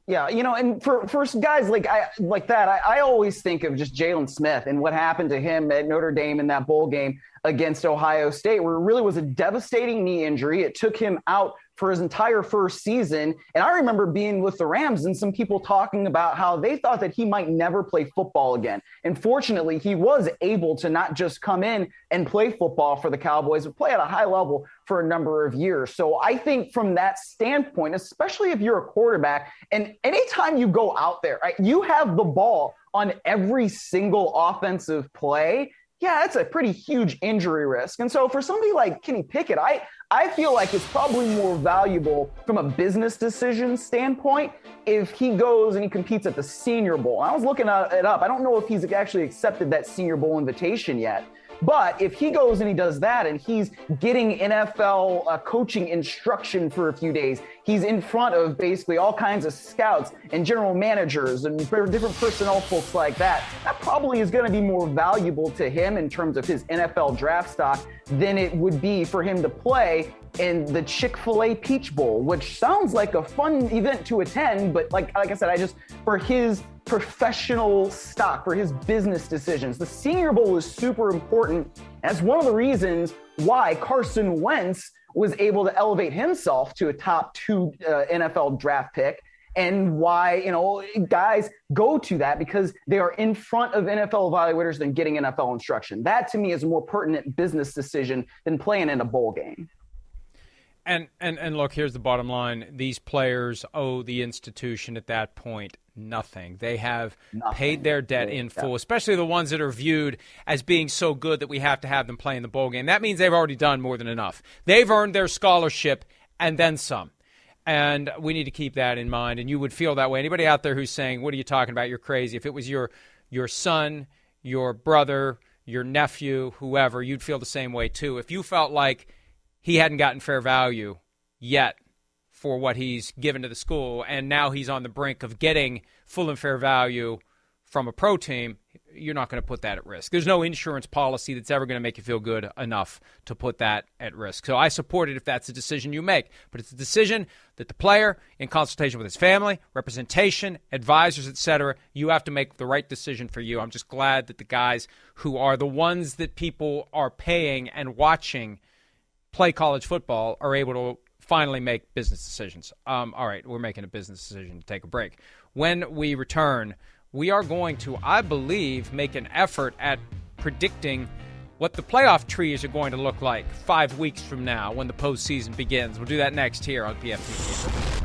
Yeah, and for guys I always think of just Jalen Smith and what happened to him at Notre Dame in that bowl game against Ohio State, where it really was a devastating knee injury. It took him out for his entire first season. And I remember being with the Rams and some people talking about how they thought that he might never play football again. And fortunately, he was able to not just come in and play football for the Cowboys, but play at a high level for a number of years. So I think from that standpoint, especially if you're a quarterback, and anytime you go out there, right, you have the ball on every single offensive play. Yeah, it's a pretty huge injury risk. And so for somebody like Kenny Pickett, I feel like it's probably more valuable from a business decision standpoint if he goes and he competes at the Senior Bowl. I was looking it up. I don't know if he's actually accepted that Senior Bowl invitation yet. But if he goes and he does that and he's getting NFL coaching instruction for a few days, he's in front of basically all kinds of scouts and general managers and different personnel folks like that, that probably is going to be more valuable to him in terms of his NFL draft stock than it would be for him to play in the Chick-fil-A Peach Bowl, which sounds like a fun event to attend, but like I said, I just, for his professional stock, for his business decisions, the Senior Bowl is super important. That's one of the reasons why Carson Wentz was able to elevate himself to a top 2 NFL draft pick, and why, you know, guys go to that because they are in front of NFL evaluators than getting NFL instruction. That to me is a more pertinent business decision than playing in a bowl game. And look, here's the bottom line. These players owe the institution at that point nothing. They have paid their debt in full, especially the ones that are viewed as being so good that we have to have them play in the bowl game. That means they've already done more than enough. They've earned their scholarship and then some. And we need to keep that in mind. And you would feel that way. Anybody out there who's saying, what are you talking about? You're crazy. If it was your son, your brother, your nephew, whoever, you'd feel the same way too. If you felt like he hadn't gotten fair value yet for what he's given to the school, and now he's on the brink of getting full and fair value from a pro team, you're not going to put that at risk. There's no insurance policy that's ever going to make you feel good enough to put that at risk. So I support it if that's a decision you make. But it's a decision that the player, in consultation with his family, representation, advisors, etc., you have to make the right decision for you. I'm just glad that the guys who are the ones that people are paying and watching play college football are able to finally make business decisions. All right, we're making a business decision to take a break. When we return, we are going to, I believe, make an effort at predicting what the playoff trees are going to look like 5 weeks from now when the postseason begins. We'll do that next here on PFT.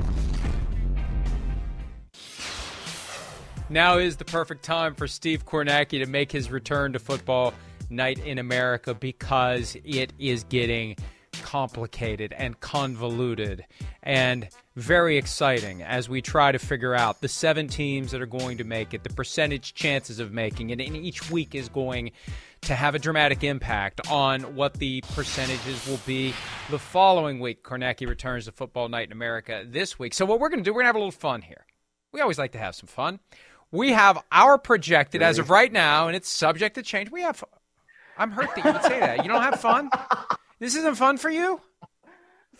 Now is the perfect time for Steve Kornacki to make his return to Football Night in America, because it is getting complicated and convoluted and very exciting as we try to figure out the 7 teams that are going to make it, the percentage chances of making it, and each week is going to have a dramatic impact on what the percentages will be the following week. Kornacki returns to Football Night in America this week. So what we're going to do, we're going to have a little fun here. We always like to have some fun. We have our projected, as of right now, and it's subject to change. We have... I'm hurt that you would say that. You don't have fun? This isn't fun for you?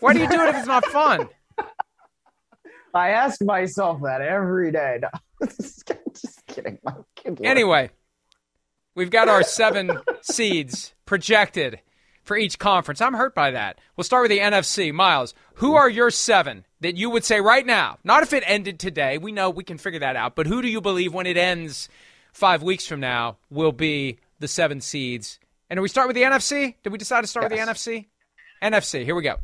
Why do you do it if it's not fun? I ask myself that every day. No, just kidding. Anyway, we've got our 7 seeds projected for each conference. I'm hurt by that. We'll start with the NFC. Miles, who are your 7 that you would say right now? Not if it ended today. We know we can figure that out. But who do you believe when it ends 5 weeks from now will be the 7 seeds? And do we start with the NFC? Did we decide to start with the NFC? NFC, here we go.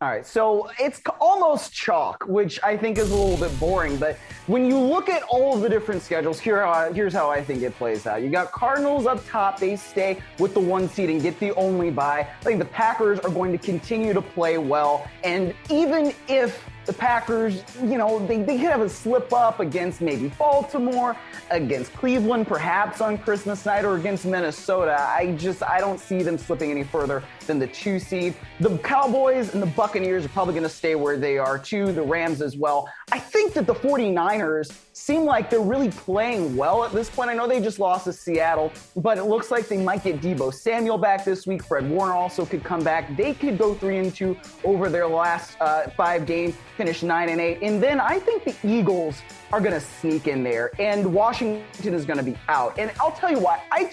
All right, so it's almost chalk, which I think is a little bit boring, but when you look at all of the different schedules, here's how I think it plays out. You got Cardinals up top. They stay with the 1 seed and get the only bye. I think the Packers are going to continue to play well, and even if the Packers, you know, they could have a slip up against maybe Baltimore, against Cleveland, perhaps on Christmas night, or against Minnesota. I don't see them slipping any further than the 2 seed. The Cowboys and the Buccaneers are probably going to stay where they are too. The Rams as well. I think that the 49ers seem like they're really playing well at this point. I know they just lost to Seattle, but it looks like they might get Debo Samuel back this week. Fred Warner also could come back. They could go 3-2 over their last 5 games, finish 9-8. And then I think the Eagles are going to sneak in there, and Washington is going to be out. And I'll tell you why. I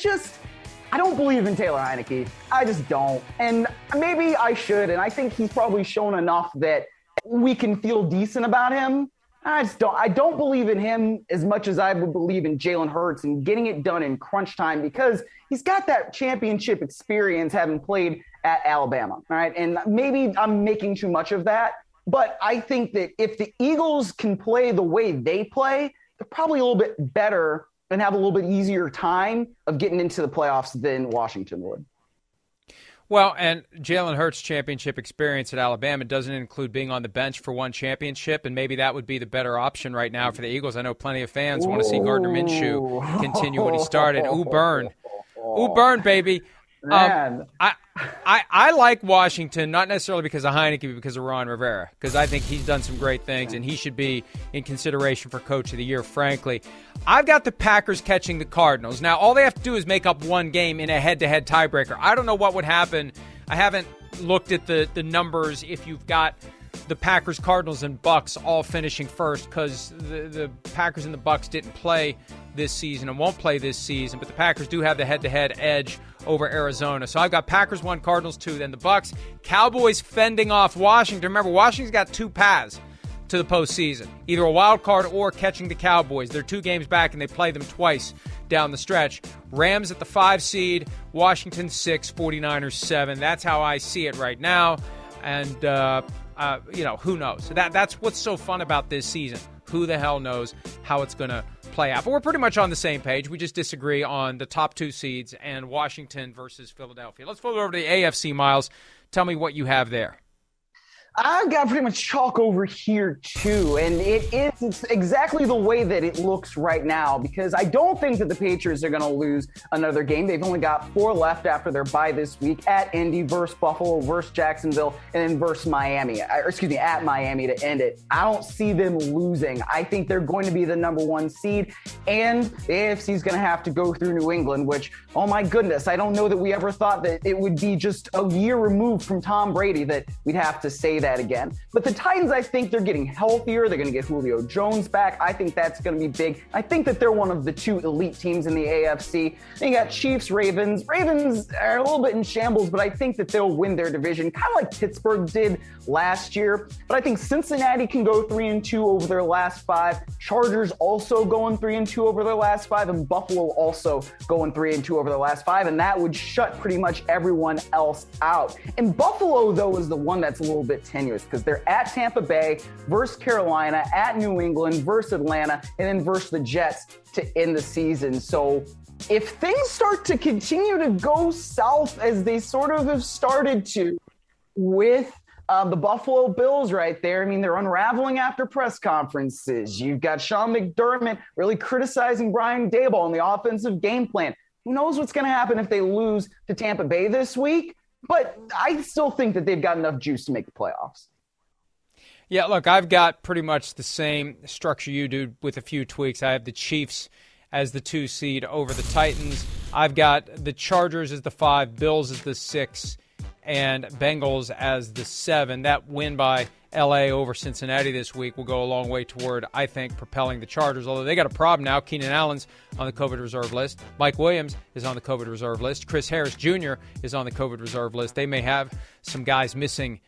don't believe in Taylor Heineke. I just don't. And maybe I should. And I think he's probably shown enough that we can feel decent about him. I don't believe in him as much as I would believe in Jalen Hurts and getting it done in crunch time, because he's got that championship experience having played at Alabama. All right. And maybe I'm making too much of that, but I think that if the Eagles can play the way they play, they're probably a little bit better and have a little bit easier time of getting into the playoffs than Washington would. Well, and Jalen Hurts' championship experience at Alabama doesn't include being on the bench for 1 championship, and maybe that would be the better option right now for the Eagles. I know plenty of fans want to see Gardner Minshew continue what he started. Ooh, burn. Ooh, burn, baby. Man. I like Washington, not necessarily because of Heineke, but because of Ron Rivera, because I think he's done some great things, and he should be in consideration for Coach of the Year, frankly. I've got the Packers catching the Cardinals. Now, all they have to do is make up 1 game in a head-to-head tiebreaker. I don't know what would happen. I haven't looked at the numbers if you've got the Packers, Cardinals, and Bucks all finishing first, because the Packers and the Bucks didn't play this season and won't play this season, but the Packers do have the head-to-head edge over Arizona. So I've got Packers 1, Cardinals 2, then the Bucks. Cowboys fending off Washington. Remember, Washington's got two paths to the postseason, either a wild card or catching the Cowboys. They're two games back, and they play them twice down the stretch. Rams at the 5 seed, Washington 6, 49ers 7. That's how I see it right now, and you know, who knows? That's what's so fun about this season. Who the hell knows how it's going to play out? But we're pretty much on the same page. We just disagree on the top two seeds and Washington versus Philadelphia. Let's flip over to the AFC, Miles. Tell me what you have there. I've got pretty much chalk over here, too. And it's exactly the way that it looks right now, because I don't think that the Patriots are going to lose another game. They've only got 4 left after their bye this week, at Indy versus Buffalo versus Jacksonville and then versus Miami. At Miami to end it. I don't see them losing. I think they're going to be the number 1 seed, and the AFC is going to have to go through New England, which, oh my goodness, I don't know that we ever thought that it would be just a year removed from Tom Brady that we'd have to say that again. But the Titans, I think they're getting healthier. They're going to get Julio Jones back. I think that's going to be big. I think that they're one of the 2 elite teams in the AFC. Then you got Chiefs, Ravens. Ravens are a little bit in shambles, but I think that they'll win their division, kind of like Pittsburgh did last year. But I think Cincinnati can go 3-2 over their last 5. Chargers also going 3-2 over their last 5, and Buffalo also going 3-2 over their last 5, and that would shut pretty much everyone else out. And Buffalo, though, is the one that's a little bit tenuous, because they're at Tampa Bay versus Carolina, at New England versus Atlanta, and then versus the Jets to end the season. So if things start to continue to go south as they sort of have started to with the Buffalo Bills right there, I mean, they're unraveling after press conferences. You've got Sean McDermott really criticizing Brian Daboll on the offensive game plan. Who knows what's going to happen if they lose to Tampa Bay this week? But I still think that they've got enough juice to make the playoffs. Yeah, look, I've got pretty much the same structure you do with a few tweaks. I have the Chiefs as the 2 seed over the Titans. I've got the Chargers as the 5, Bills as the 6, and Bengals as the 7. That win by L.A. over Cincinnati this week will go a long way toward, I think, propelling the Chargers, although they got a problem now. Keenan Allen's on the COVID reserve list. Mike Williams is on the COVID reserve list. Chris Harris Jr. is on the COVID reserve list. They may have some guys missing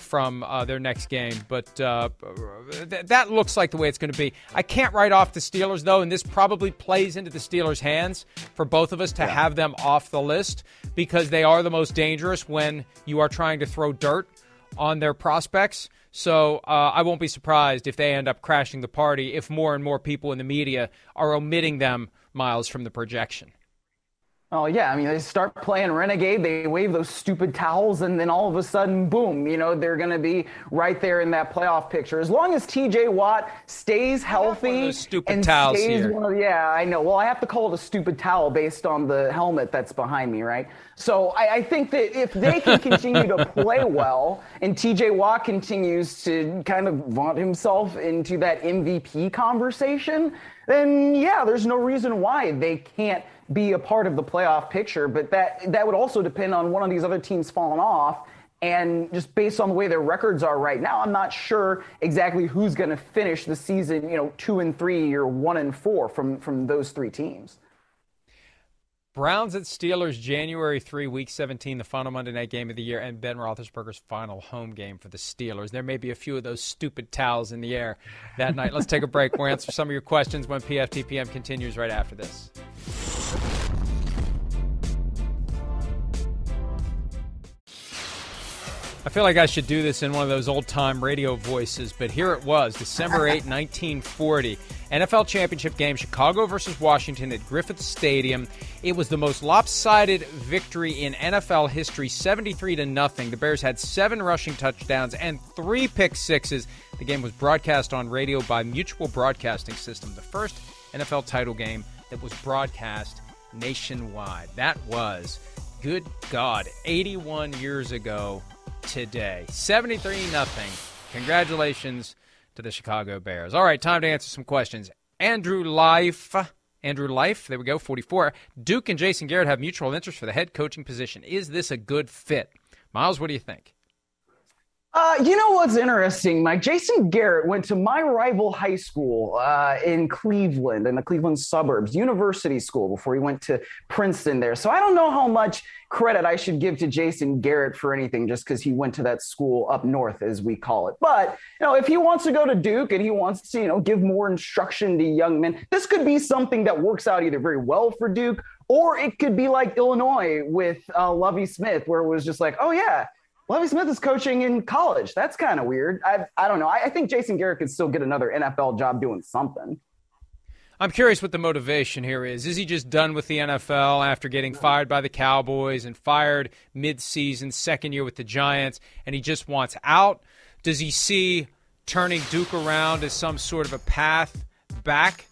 from their next game, but that looks like the way it's going to be. I can't write off the Steelers, though, and this probably plays into the Steelers' hands for both of us to have them off the list, because they are the most dangerous when you are trying to throw dirt on their prospects. So I won't be surprised if they end up crashing the party if more and more people in the media are omitting them, Miles, from the projection. Oh, yeah. I mean, they start playing renegade, they wave those stupid towels, and then all of a sudden, boom, you know, they're going to be right there in that playoff picture. As long as T.J. Watt stays healthy. One of those stupid and towels stays here. Yeah, I know. Well, I have to call it a stupid towel based on the helmet that's behind me, right? So I think that if they can continue to play well, and T.J. Watt continues to kind of vaunt himself into that MVP conversation, then, yeah, there's no reason why they can't be a part of the playoff picture. But that would also depend on one of these other teams falling off. And just based on the way their records are right now, I'm not sure exactly who's going to finish the season, you know, 2-3 or 1-4 from those 3 teams. Browns at Steelers, January 3, Week 17, the final Monday night game of the year, and Ben Roethlisberger's final home game for the Steelers. There may be a few of those stupid towels in the air that night. Let's take a break. We'll answer some of your questions when PFTPM continues right after this. I feel like I should do this in one of those old-time radio voices, but here it was, December 8, 1940. NFL Championship game, Chicago versus Washington at Griffith Stadium. It was the most lopsided victory in NFL history, 73-0. The Bears had 7 rushing touchdowns and 3 pick sixes. The game was broadcast on radio by Mutual Broadcasting System, the first NFL title game that was broadcast nationwide. That was, good God, 81 years ago today. 73-0. Congratulations to the Chicago Bears. All right, time to answer some questions. Andrew Life, there we go, 44. Duke and Jason Garrett have mutual interest for the head coaching position. Is this a good fit? Miles, what do you think? You know what's interesting, Mike? Jason Garrett went to my rival high school in Cleveland, in the Cleveland suburbs, University School, before he went to Princeton there. So I don't know how much credit I should give to Jason Garrett for anything just because he went to that school up north, as we call it. But, you know, if he wants to go to Duke and he wants to, you know, give more instruction to young men, this could be something that works out either very well for Duke, or it could be like Illinois with Lovie Smith, where it was just like, oh, yeah, Lovie Smith is coaching in college. That's kind of weird. I don't know. I think Jason Garrett could still get another NFL job doing something. I'm curious what the motivation here is. Is he just done with the NFL after getting fired by the Cowboys and fired midseason, second year with the Giants, and he just wants out? Does he see turning Duke around as some sort of a path back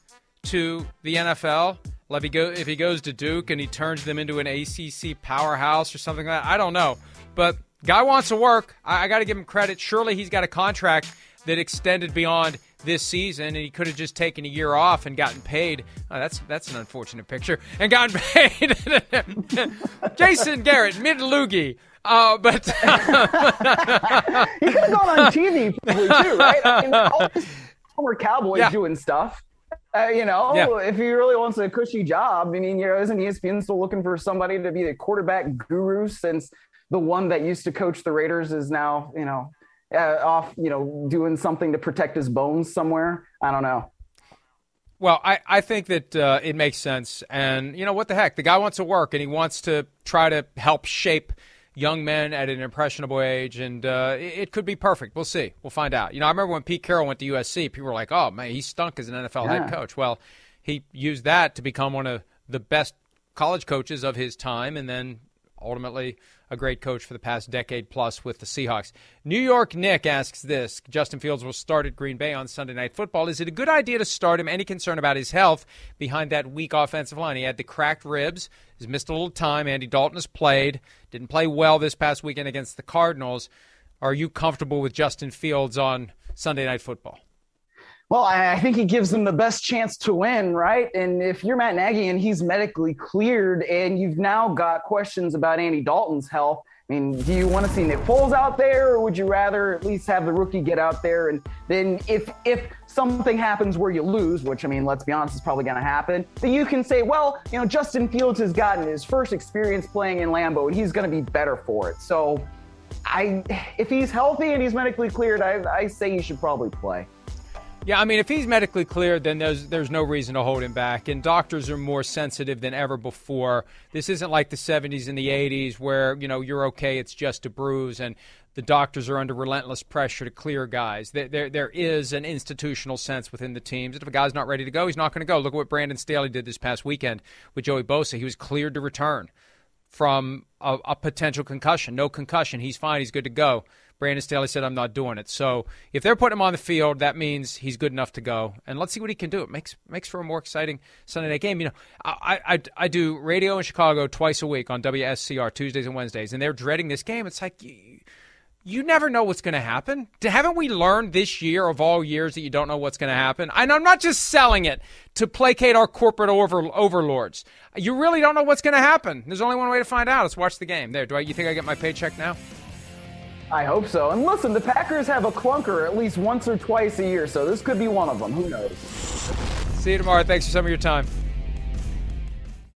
to the NFL? If he goes to Duke and he turns them into an ACC powerhouse or something like that, I don't know. But guy wants to work. I got to give him credit. Surely he's got a contract that extended beyond this season, and he could have just taken a year off and gotten paid. Oh, that's an unfortunate picture. And gotten paid. Jason Garrett, mid-loogie. But he could have gone on TV probably too, right? I mean, all these former Cowboys doing stuff. If he really wants a cushy job, I mean, isn't ESPN still looking for somebody to be the quarterback guru since – the one that used to coach the Raiders is now, off, doing something to protect his bones somewhere. I don't know. Well, I think that it makes sense. And, what the heck? The guy wants to work, and he wants to try to help shape young men at an impressionable age. And it could be perfect. We'll see. We'll find out. I remember when Pete Carroll went to USC, people were like, oh, man, he stunk as an NFL head coach. Well, he used that to become one of the best college coaches of his time, and then ultimately – a great coach for the past decade plus with the Seahawks. New York Nick asks this. Justin Fields will start at Green Bay on Sunday Night Football. Is it a good idea to start him? Any concern about his health behind that weak offensive line? He had the cracked ribs. He's missed a little time. Andy Dalton has played. Didn't play well this past weekend against the Cardinals. Are you comfortable with Justin Fields on Sunday Night Football? Well, I think he gives them the best chance to win, right? And if you're Matt Nagy and he's medically cleared and you've now got questions about Andy Dalton's health, I mean, do you want to see Nick Foles out there, or would you rather at least have the rookie get out there? And then if something happens where you lose, which, I mean, let's be honest, is probably going to happen, then you can say, well, Justin Fields has gotten his first experience playing in Lambeau, and he's going to be better for it. So if he's healthy and he's medically cleared, I say he should probably play. Yeah, I mean, if he's medically cleared, then there's no reason to hold him back. And doctors are more sensitive than ever before. This isn't like the 70s and the 80s where, you're okay, it's just a bruise, and the doctors are under relentless pressure to clear guys. There is an institutional sense within the teams. If a guy's not ready to go, he's not going to go. Look at what Brandon Staley did this past weekend with Joey Bosa. He was cleared to return from a potential concussion. No concussion. He's fine. He's good to go. Brandon Staley said, I'm not doing it. So if they're putting him on the field, that means he's good enough to go. And let's see what he can do. It makes for a more exciting Sunday night game. I do radio in Chicago twice a week on WSCR, Tuesdays and Wednesdays, and they're dreading this game. It's like you never know what's going to happen. Haven't we learned this year of all years that you don't know what's going to happen? And I'm not just selling it to placate our corporate overlords. You really don't know what's going to happen. There's only one way to find out. It's watch the game. There, Dwight, you think I get my paycheck now? I hope so. And listen, the Packers have a clunker at least once or twice a year, so this could be one of them. Who knows? See you tomorrow. Thanks for some of your time.